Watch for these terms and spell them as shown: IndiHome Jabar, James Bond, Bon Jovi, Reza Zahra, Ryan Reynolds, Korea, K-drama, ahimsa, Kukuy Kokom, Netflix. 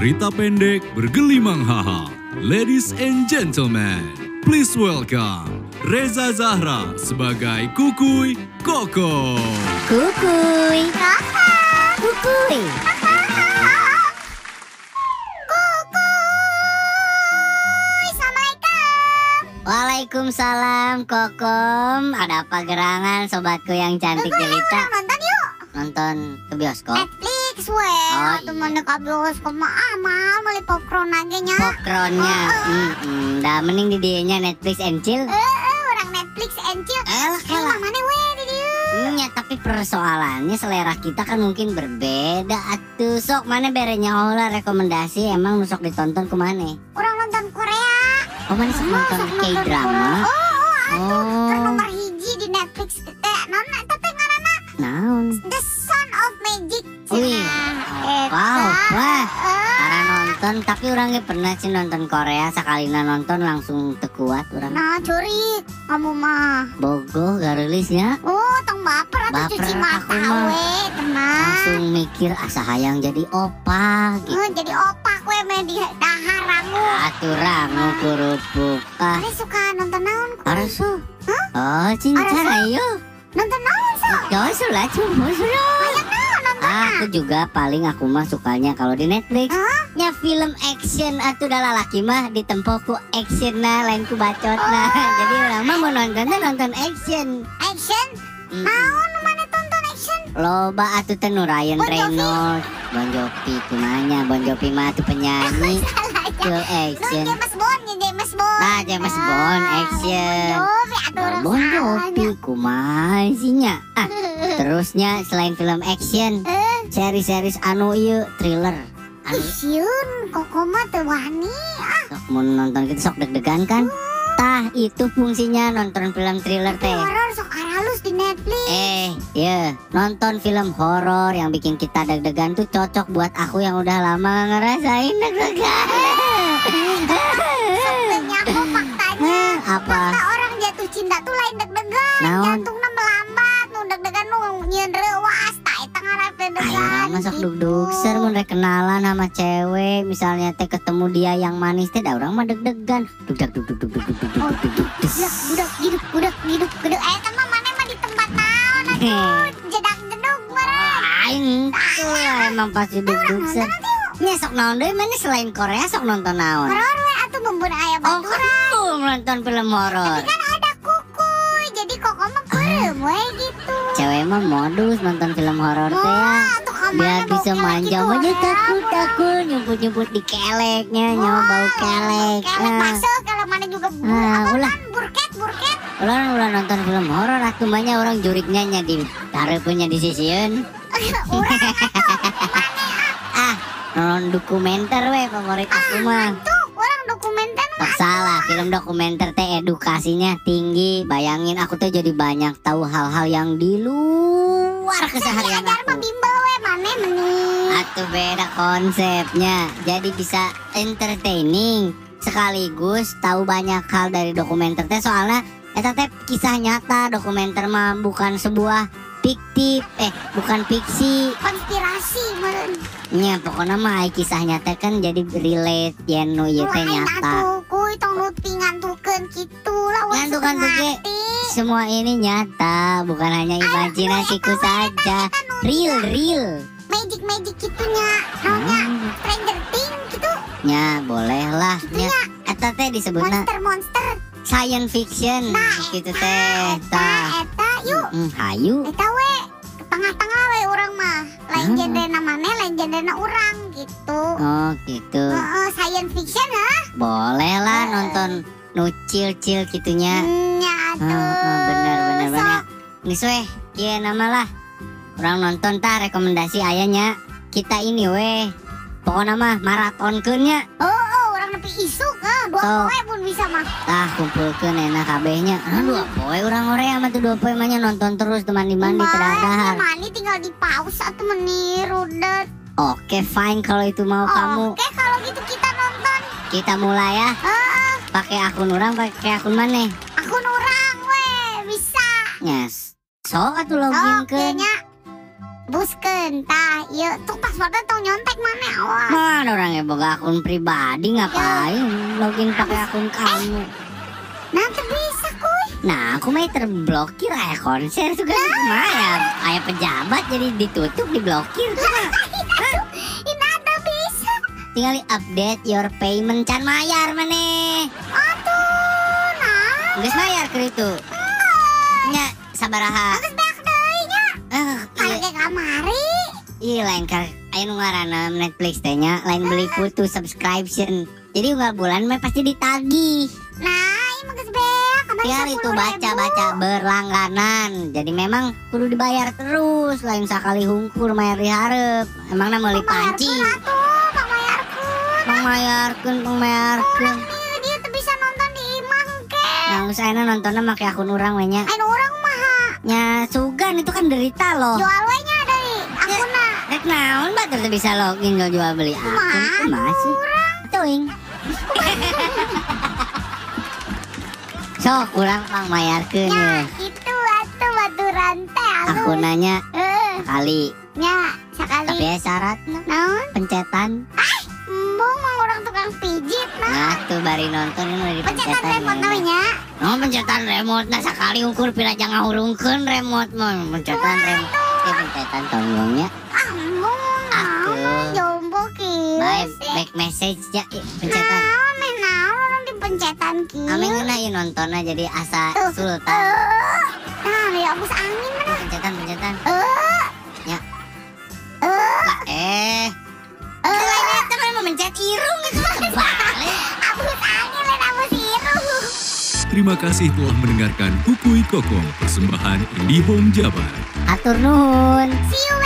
cerita pendek bergelimang haha. Ladies and gentlemen, please welcome Reza Zahra sebagai Kukuy Kokom. Kukuy Kokom. Kukuy. Kukuy. Assalamualaikum. Waalaikumsalam Kokom. Ada apa gerangan sobatku yang cantik jelita? Nonton yuk. Nonton ke bioskop. Netflix weh. Oh, temen iya. Ke bioskop mah amal beli popcorn agenya. Popcornnya. Dah mending di dienya Netflix and chill. Orang Netflix and chill. Elah mana weh di dia. Ya, tapi persoalannya selera kita kan mungkin berbeda atuh. Sok mana berenya olah rekomendasi emang nusok ditonton ke mana? Orang nonton Korea. Oh, mana sok nonton K-drama? Oh. Kan nomor hiji di Netflix teh nona tapi ngaranna. Naon? The Son of Magic. Wih. Wow. Wah. Nonton, tapi orangnya pernah sih nonton Korea, sakalina nonton langsung tekuat orang. Nah curi kamu mah bogoh garelisnya. Oh tong baper atau cuci mata weh teman. Langsung mikir asa hayang jadi opa gitu. Jadi opa weh meh di dahar rangu. Atuh rangu kerupuk. Are suka nonton naon ku? Are su? Hah? Oh cincan ayo. Nonton naon su? Dosu lah cuma suruh. Hayang naon nonton na? Aku juga paling aku mah sukanya kalau di Netflix. Nya film action atuh dalah laki mah ditempoku action na lain ku bacot na. Jadi orang mah mau nonton action. Action? Naon mana tonton action? Loba atuh teh Ryan Reynolds, Bon Jovi kumanya. Bon Jovi mah atuh penyanyi. Film action. James Bond. Nah, James Bond action. Bon Jovi kumaha isinya? Terusnya selain film action, seri-seri anu ieu thriller. Isyun, kokoma teu wani ah. Sok mau nonton gitu sok deg-degan kan? Tah itu fungsinya nonton film thriller teh. Horor sok halus di Netflix. Nonton film horor yang bikin kita deg-degan tuh cocok buat aku yang udah lama ngerasain deg-degan. Sebenarnya aku faktanya. Apa? Fakta orang jatuh cinta tuh lain deg-degan. Jantungnya melambat, nu deg-degan nu nyerewas. Ayo masuk duduk ser mun rek kenalan sama cewek misalnya teh ketemu dia yang manis teh da urang mah deg-degan duduk giduk eh teman mana mah di tempat naon atuh jedag gedug bareng aing tuh emang pasti duduk ser nya sok naon deui mana selain Korea sok nonton naon horor we atuh membun aya baturan oh nonton film horor tapi kan ada Kukuy jadi Kokom mah beureum we gitu. Cewek mah modus nonton film horor teh ya. Biar bisa manja aja takut nyumput-nyumput di keleknya, nyawa bau kelek. Kelek masuk kalau mana juga burket. Ulah nonton film horor atuh banyak orang juriknya nya di tareupeunnya di sisieun. Urang atuh. Nonton dokumenter we favorit aku mah. Salah, film dokumenter teh edukasinya tinggi. Bayangin aku teh jadi banyak tahu hal-hal yang di luar keseharian aku. Atuh beda konsepnya. Jadi bisa entertaining sekaligus tahu banyak hal dari dokumenter teh soalnya eta teh kisah nyata, dokumenter mah bukan sebuah fiktif, bukan fiksi. Konspirasi meureun. Nya pokona mah kisah nyata kan jadi relate anu ieu teh nyata. Ngantukan gitu lah. Semua ini nyata, bukan hanya imajinasiku saja. Real. Magic gitunya. Namanya Stranger Things gitu. Ya, boleh lah. Eta teh disebutna monster. Science fiction gitu teh. Eta yuk. Hayu. Eta we tengah-tengah we urang mah. Lain genre maneh, lain genre urang gitu. Oh, gitu. Science fiction boleh lah nonton nucil-cil gitunya. Bener. Nis weh, kieu nama lah. Urang nonton tah rekomendasi ayahnya. Kita ini weh. Pokona mah maratonkeun nya. Urang nepi isuk dua poe pun bisa mah. Tah kumpulkeun enak kabehnya. Dua poe urang Korea mah tuh dua poe mah nya nonton terus teman-teman di terdahar. Mani tinggal di pause atuh meniru deut. Oke, fine kalau itu mau kamu. Oke, kalau gitu kita nonton. Kita mulai ya. Pakai akun orang, pakai akun mana? Akun orang, we bisa. Yes. So atuh loginkeun. Buskeun tah, ieu tuh passwordna tong nyontek mana? Awas. Mana orangnya boga akun pribadi, ngapain login pakai akun kamu? Nanti bisa kuy. Nah, aku mah terblokir aya konser juga mah ya. Aya pejabat jadi ditutup, diblokir. Inada bisa. Tinggali update your payment can mayar maneh. Atuh, nah. Geus mayar keur itu. Nya sabaraha? Geus beak deui nya. Pake kamari. Iya lain kar. Ayo ngaranam Netflix teh nya, lain beli putu subscription. Jadi unggal bulan mah pasti ditagih. Nah, biar itu baca-baca berlangganan. Jadi memang perlu dibayar terus. Lain sakali hungkur mayar diharap. Emangnya mau dipancing? Pengmayarkeun. Dia tuh bisa nonton di imang ke. Nah usahanya nontonnya pake akun orang we nya. Ayo orang maha. Nya sugan itu kan derita loh. Jual we nya dari akunna. Rek naon batur tuh bisa login gak jual beli akun. Masih tuing. So, kurang pangmayarkeun. Ya, itu waktu baturan teh aku nanya kali. Ya, sekali. Tapi ya syarat naon? Pencetan. Ah, embung mah orang tukang pijit nah. Nah, tuh bari nonton ini dipencetan. Pencetan remote namanya. Oh, pencetan remote nah sekali ukur pirang ngahurungkeun remote mah. Pencetan remote. Ya pencetan tonggongnya. Ah, embung. Aku jompo kieu. Back message ya pencetan. Pencetan kieu. Ame ngeunah ieu nontonna jadi asa sultan. Nah, ya hembus angin mah. Pencetan. Ya. Lain teman mau mencet irung itu balik. Hembus angin lain hembus irung. Terima kasih telah mendengarkan Kukuy Kokom persembahan IndiHome Jabar. Hatur nuhun. See you.